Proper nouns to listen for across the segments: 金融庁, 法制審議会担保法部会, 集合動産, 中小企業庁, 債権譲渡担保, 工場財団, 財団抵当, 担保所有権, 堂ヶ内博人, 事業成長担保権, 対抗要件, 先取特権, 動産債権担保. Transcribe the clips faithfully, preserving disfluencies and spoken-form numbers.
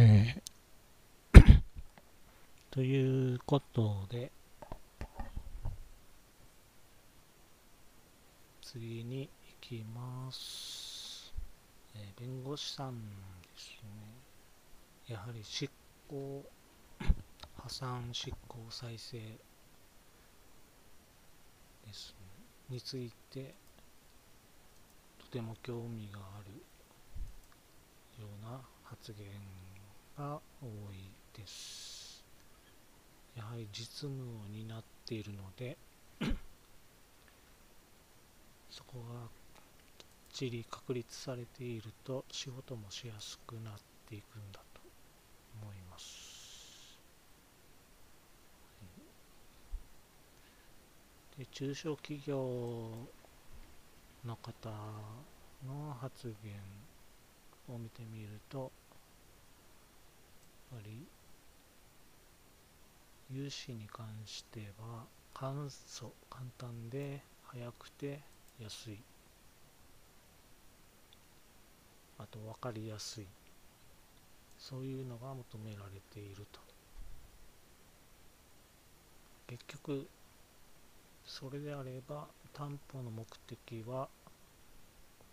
えー、ということで次に行きます、えー、弁護士さんですね。やはり執行破産執行再生ですねについてとても興味があるような発言が多いです。やはり実務を担っているのでそこがきっちり確立されていると仕事もしやすくなっていくんだと思います。で、中小企業の方の発言を見てみると、やっぱり融資に関しては簡素、簡単で早くて安い、あと分かりやすい、そういうのが求められていると。結局それであれば担保の目的は、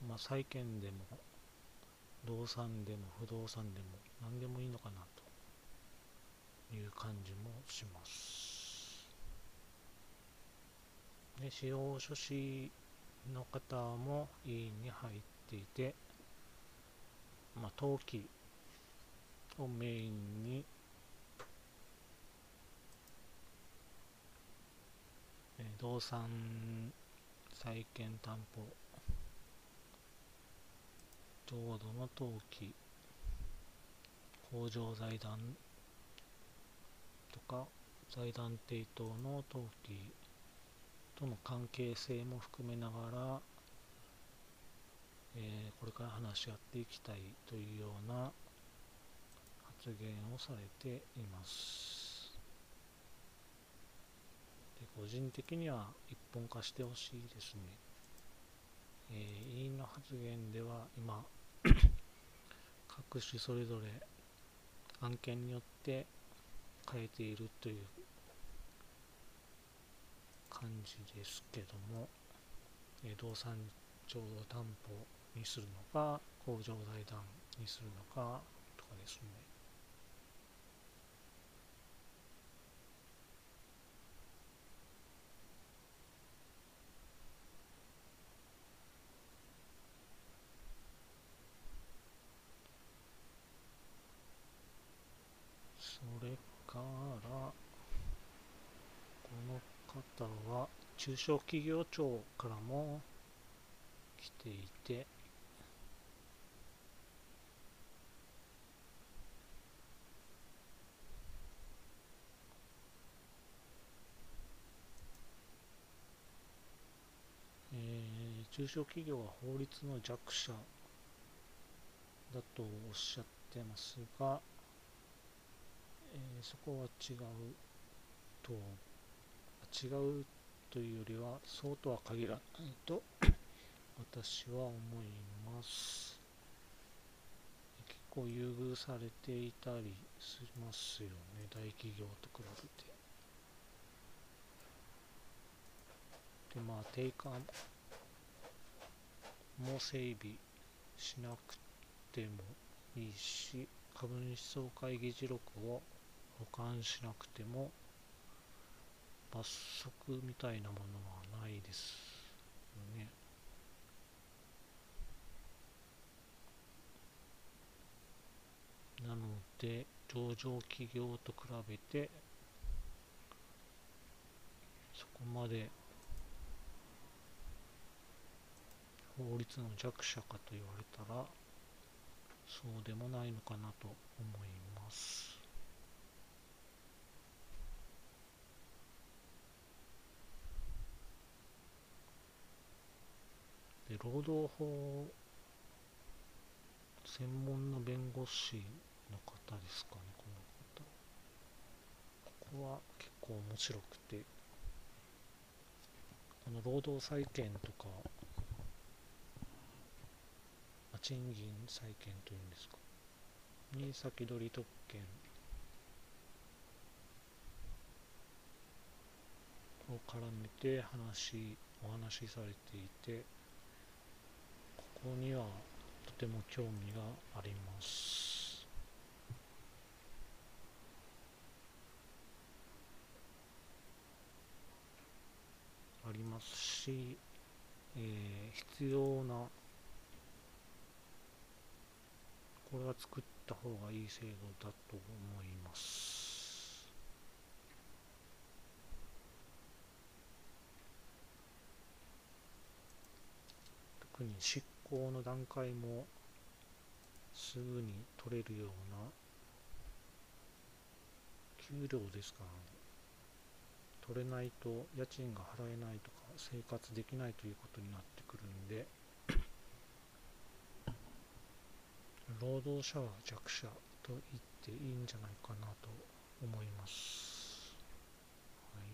まあ、債権でも動産でも不動産でも何でもいいのかなという感じもします。で、司法書士の方も委員に入っていて、まあ、登記をメインに、えー、動産債権担保浄土の登記、工場財団とか財団抵当の登記との関係性も含めながら、えー、これから話し合っていきたいというような発言をされています。で、個人的には一本化してほしいですね。えー、委員の発言では今各種それぞれ案件によって変えているという感じですけども、えー、動産浄土担保にするのか工場財団にするのかとかですね。それからこの方は中小企業庁からも来ていて、えー、中小企業は法律の弱者だとおっしゃってますが、えー、そこは違うと違うというよりはそうとは限らないと私は思います。結構優遇されていたりしますよね、大企業と比べて。で、まあ定価も整備しなくてもいいし、株主総会議事録を保管しなくても罰則みたいなものはないですよね。なので上場企業と比べてそこまで法律の弱者かと言われたらそうでもないのかなと思います。で、労働法専門の弁護士の方ですかね、この方。ここは結構面白くて、この労働債権とか、賃金債権というんですか、に先取り特権を絡めて話お話しされていて、ここにはとても興味があります。ありますし、えー、必要な、これは作った方がいい制度だと思います。特に執行の段階もすぐに取れるような、給料ですから、ね、取れないと家賃が払えないとか生活できないということになってくるんで、労働者は弱者と言っていいんじゃないかなと思います。はい、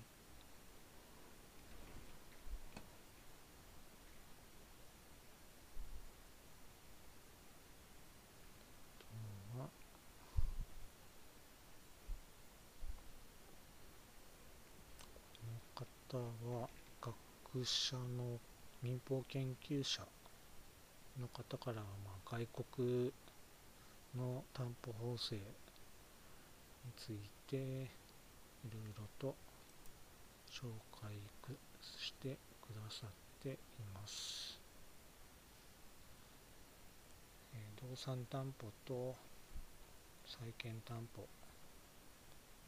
あとはこの方は学者の民法研究者の方から、まあ外国の担保法制についていろいろと紹介してくださっています。動産担保と債権担保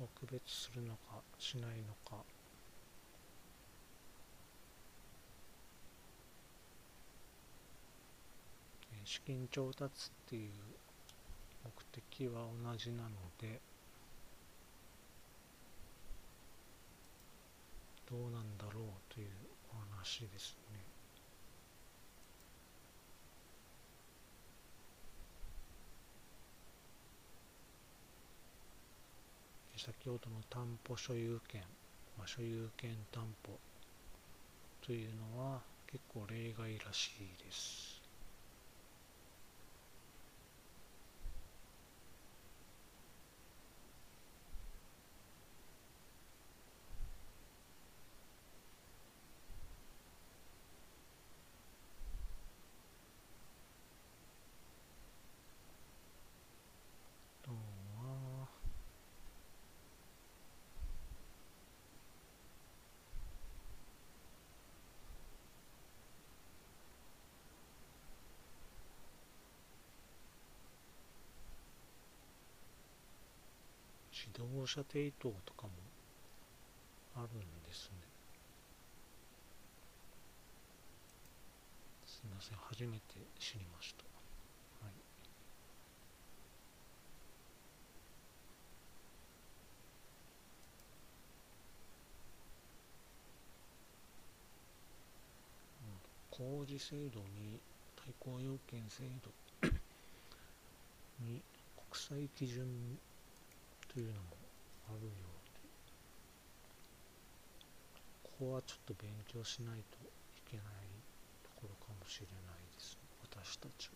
を区別するのかしないのか。資金調達っていう目的は同じなので、どうなんだろうというお話ですね。先ほどの担保所有権、まあ、所有権担保というのは結構例外らしいです。自動車抵当とかもあるんですね。すみません、初めて知りました。はい。工事制度に対抗要件制度に国際基準というのもあるようで、ここはちょっと勉強しないといけないところかもしれないですね、私たちは。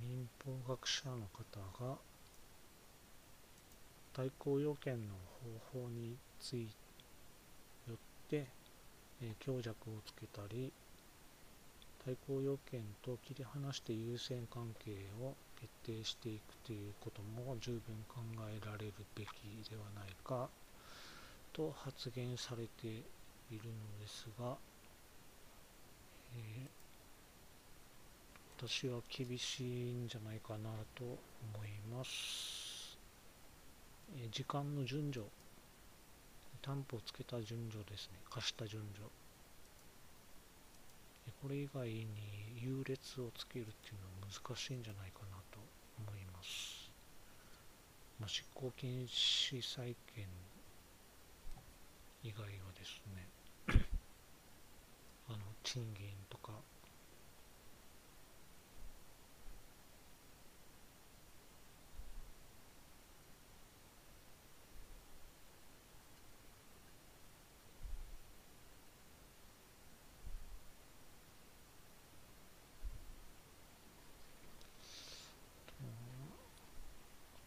民法学者の方が対抗要件の方法についよって、えー、強弱をつけたり、対抗要件と切り離して優先関係を決定していくということも十分考えられるべきではないかと発言されているのですが、えー私は厳しいんじゃないかなと思います。え時間の順序、担保をつけた順序ですね、貸した順序。これ以外に優劣をつけるっていうのは難しいんじゃないかなと思います。まあ、執行禁止債権以外はですね、あの賃金とか、こ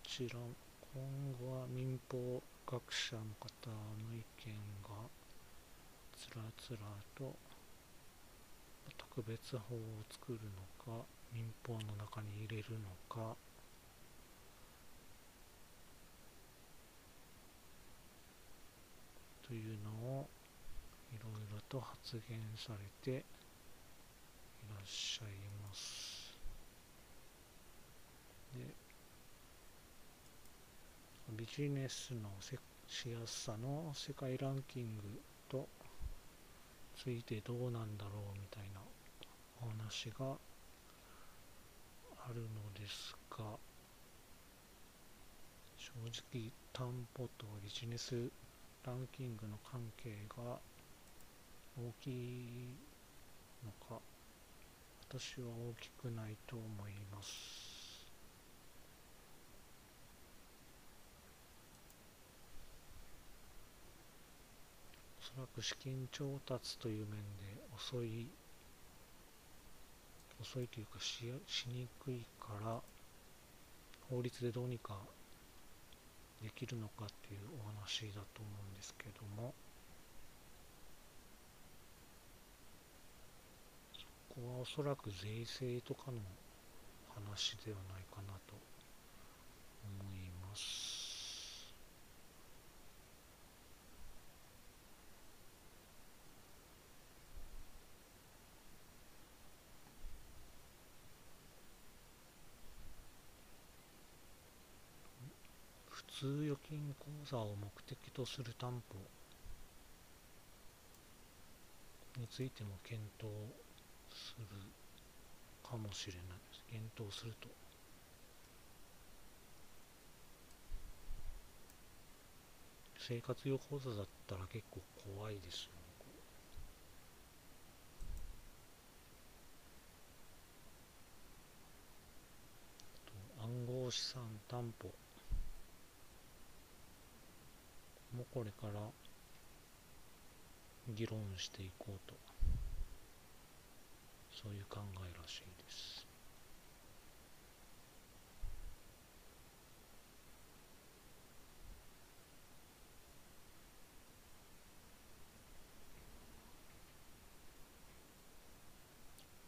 ちら今後は民法学者の方の意見がつらつらと、特別法を作るのか民法の中に入れるのか、というのをいろいろと発言されていらっしゃいます。でビジネスのしやすさの世界ランキングとついてどうなんだろうみたいなお話があるのですが、正直担保とビジネスランキングの関係が大きいのか、私は大きくないと思います。おそらく資金調達という面で遅い、遅いというかし、しにくいから、法律でどうにかできるのかっていうお話だと思うんですけども、そこはおそらく税制とかの話ではないかなと思います。普通預金口座を目的とする担保についても検討するかもしれないです。検討すると。生活用口座だったら結構怖いですよね。暗号資産担保。もうこれから議論していこうと、そういう考えらしいです。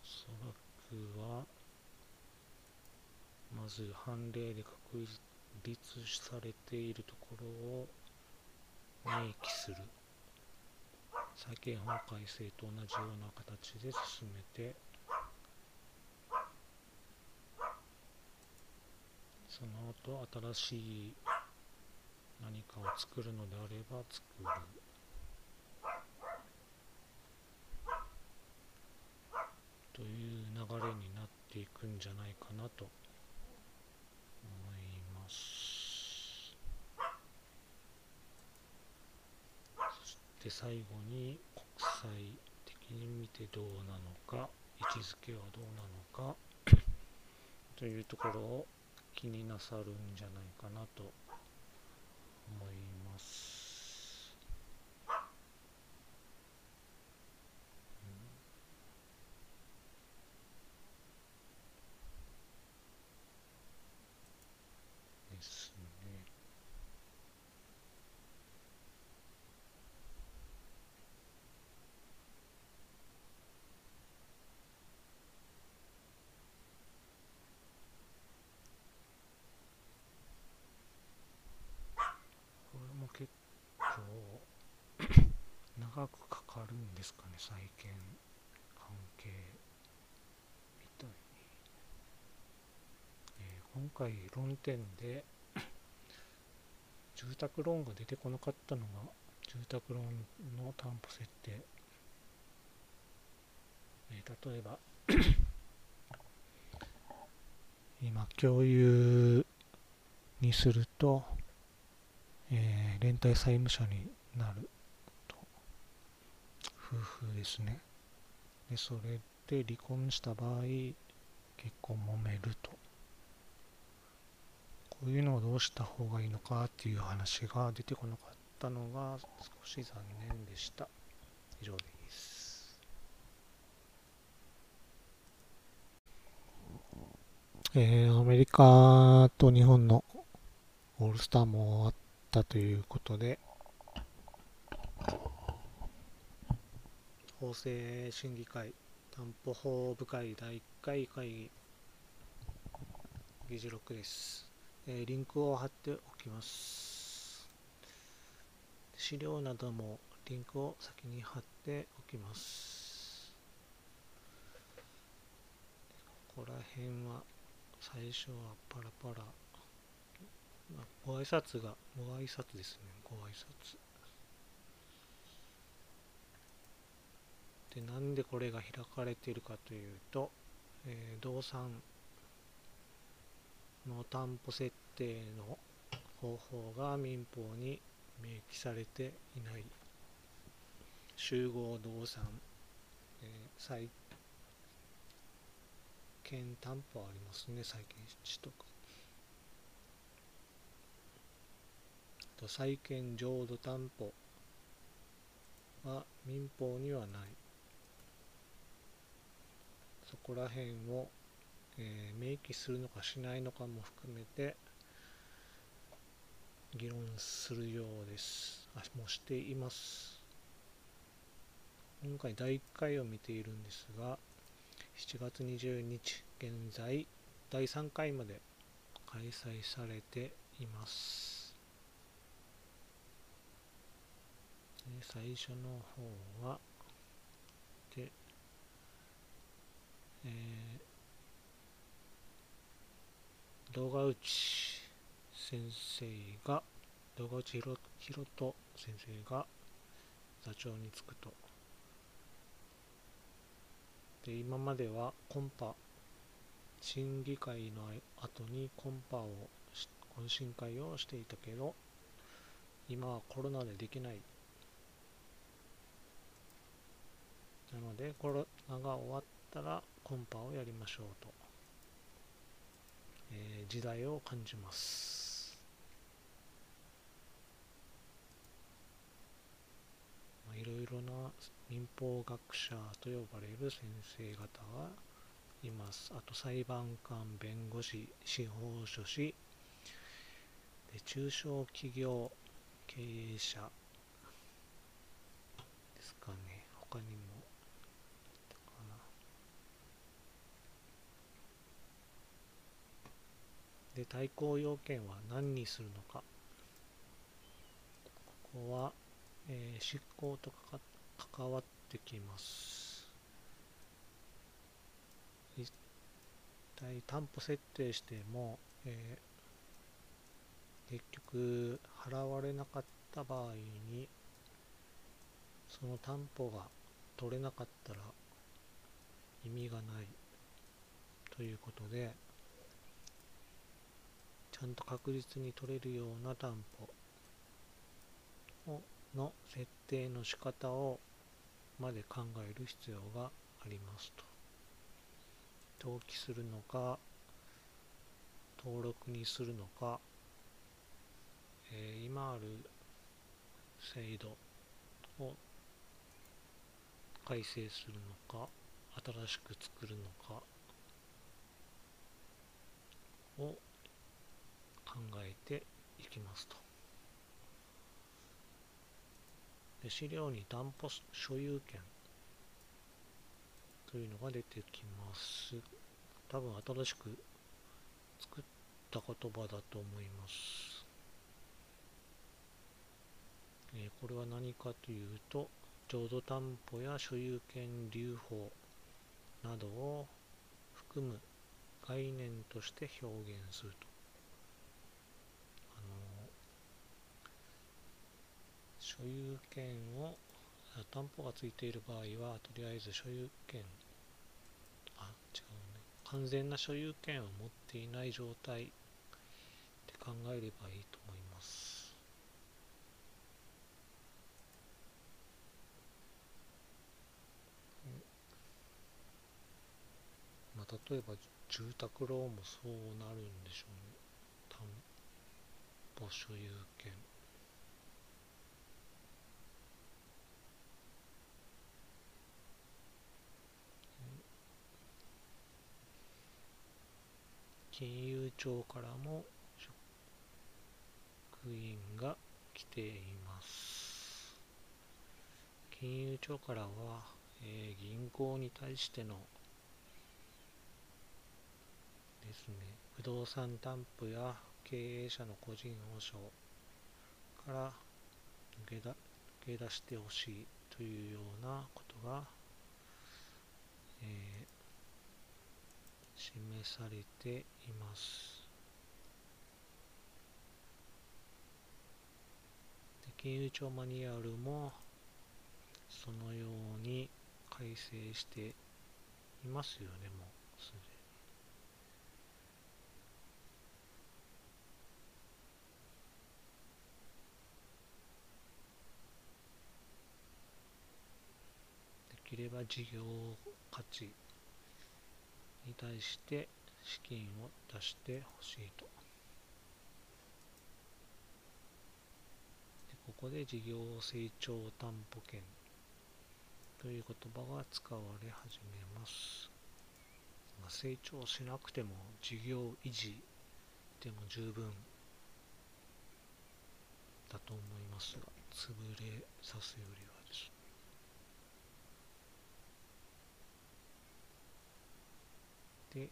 おそらくはまず判例で確立されているところを明記する、債権法改正と同じような形で進めて、その後新しい何かを作るのであれば作る、という流れになっていくんじゃないかなと思います。で最後に国際的に見てどうなのか、位置づけはどうなのかというところを気になさるんじゃないかなと思います。うん、ですね。長くかかるんですかね、債権関係みたいに、えー、今回論点で住宅ローンが出てこなかったのが、住宅ローンの担保設定、えー、例えば今共有にすると、えー、連帯債務者になる夫婦ですね。でそれで離婚した場合結構揉めると、こういうのをどうした方がいいのかっていう話が出てこなかったのが少し残念でした。以上です。えー、アメリカと日本のオールスターも終わったということで、法制審議会担保法部会だいいっかい会議議事録です、えー、リンクを貼っておきます。資料などもリンクを先に貼っておきます。ここら辺は最初はパラパラ、ご挨拶がご挨拶ですね。ご挨拶で、なんでこれが開かれているかというと、えー、動産の担保設定の方法が民法に明記されていない、集合動産、えー、債権担保ありますね、債権取得、あと債権譲渡担保は民法にはない。そこら辺を、えー、明記するのかしないのかも含めて議論するようです。あ、もうしています。今回だいいっかいを見ているんですが、しちがつにじゅうににち現在だいさんかいまで開催されています。最初の方はでえー、堂ヶ内先生が、堂ヶ内博人先生が座長に就くと。で、今まではコンパ、審議会の後にコンパを、懇親会をしていたけど、今はコロナでできない。なので、コロナが終わったら、コンパをやりましょうと、えー、時代を感じます。まあ、いろいろな民法学者と呼ばれる先生方がいます。あと裁判官、弁護士、司法書士で、中小企業経営者ですかね。他にもで、対抗要件は何にするのか、ここは、えー、執行とかか関わってきます。一体担保設定しても、えー、結局払われなかった場合にその担保が取れなかったら意味がないということで、ちゃんと確実に取れるような担保の設定の仕方をまで考える必要がありますと。登記するのか、登録にするのか、えー、今ある制度を改正するのか、新しく作るのかを考えていきますと。で、資料に担保所有権というのが出てきます。多分新しく作った言葉だと思います。えー、これは何かというと、譲渡担保や所有権留保などを含む概念として表現すると。所有権を、担保がついている場合はとりあえず所有権、あ、違うね、完全な所有権を持っていない状態って考えればいいと思います。例えば住宅ローンもそうなるんでしょうね。担保所有権。金融庁からも職員が来ています。金融庁からは、えー、銀行に対してのですね、不動産担保や経営者の個人保証から抜けだ、抜け出してほしいというようなことが、えー、示されています。で、金融庁マニュアルもそのように改正していますよね、もうすでに。できれば事業価値に対して資金を出してほしいと。で、ここで事業成長担保権という言葉が使われ始めます。成長しなくても事業維持でも十分だと思いますが、潰れさすよりはですね。で、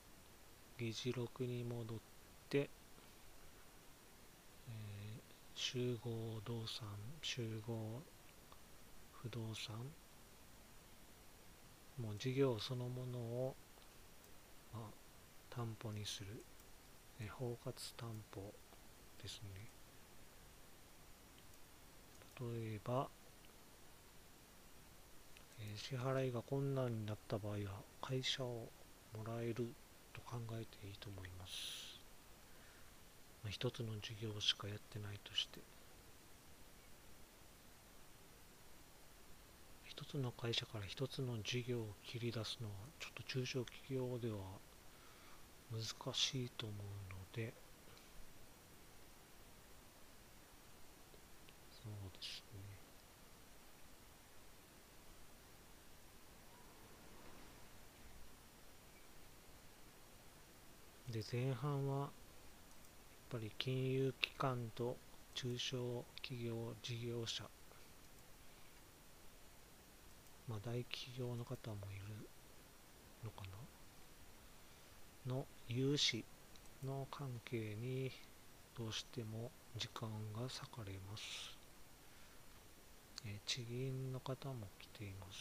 議事録に戻って、えー、集合動産、集合不動産、もう事業そのものを、まあ、担保にする、えー、包括担保ですね。例えば、えー、支払いが困難になった場合は会社をもらえると考えていいと思います。まあ、一つの事業しかやってないとして、一つの会社から一つの事業を切り出すのはちょっと中小企業では難しいと思うので、そうですね。で、前半はやっぱり金融機関と中小企業事業者、まあ、大企業の方もいるのかなの融資の関係にどうしても時間が割かれます。え、地銀の方も来ています。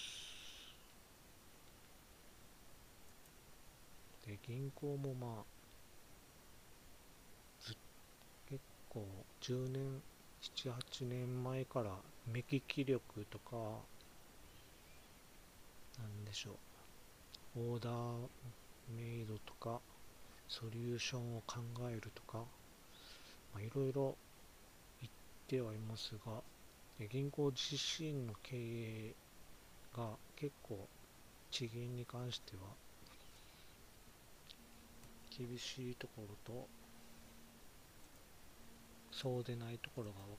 で、銀行もまあ結構じゅうねん、ななはちねんまえから目利き力とか、なんでしょう、オーダーメイドとか、ソリューションを考えるとか、いろいろ言ってはいますが、銀行自身の経営が結構、地銀に関しては、厳しいところと、そうでないところが分かる。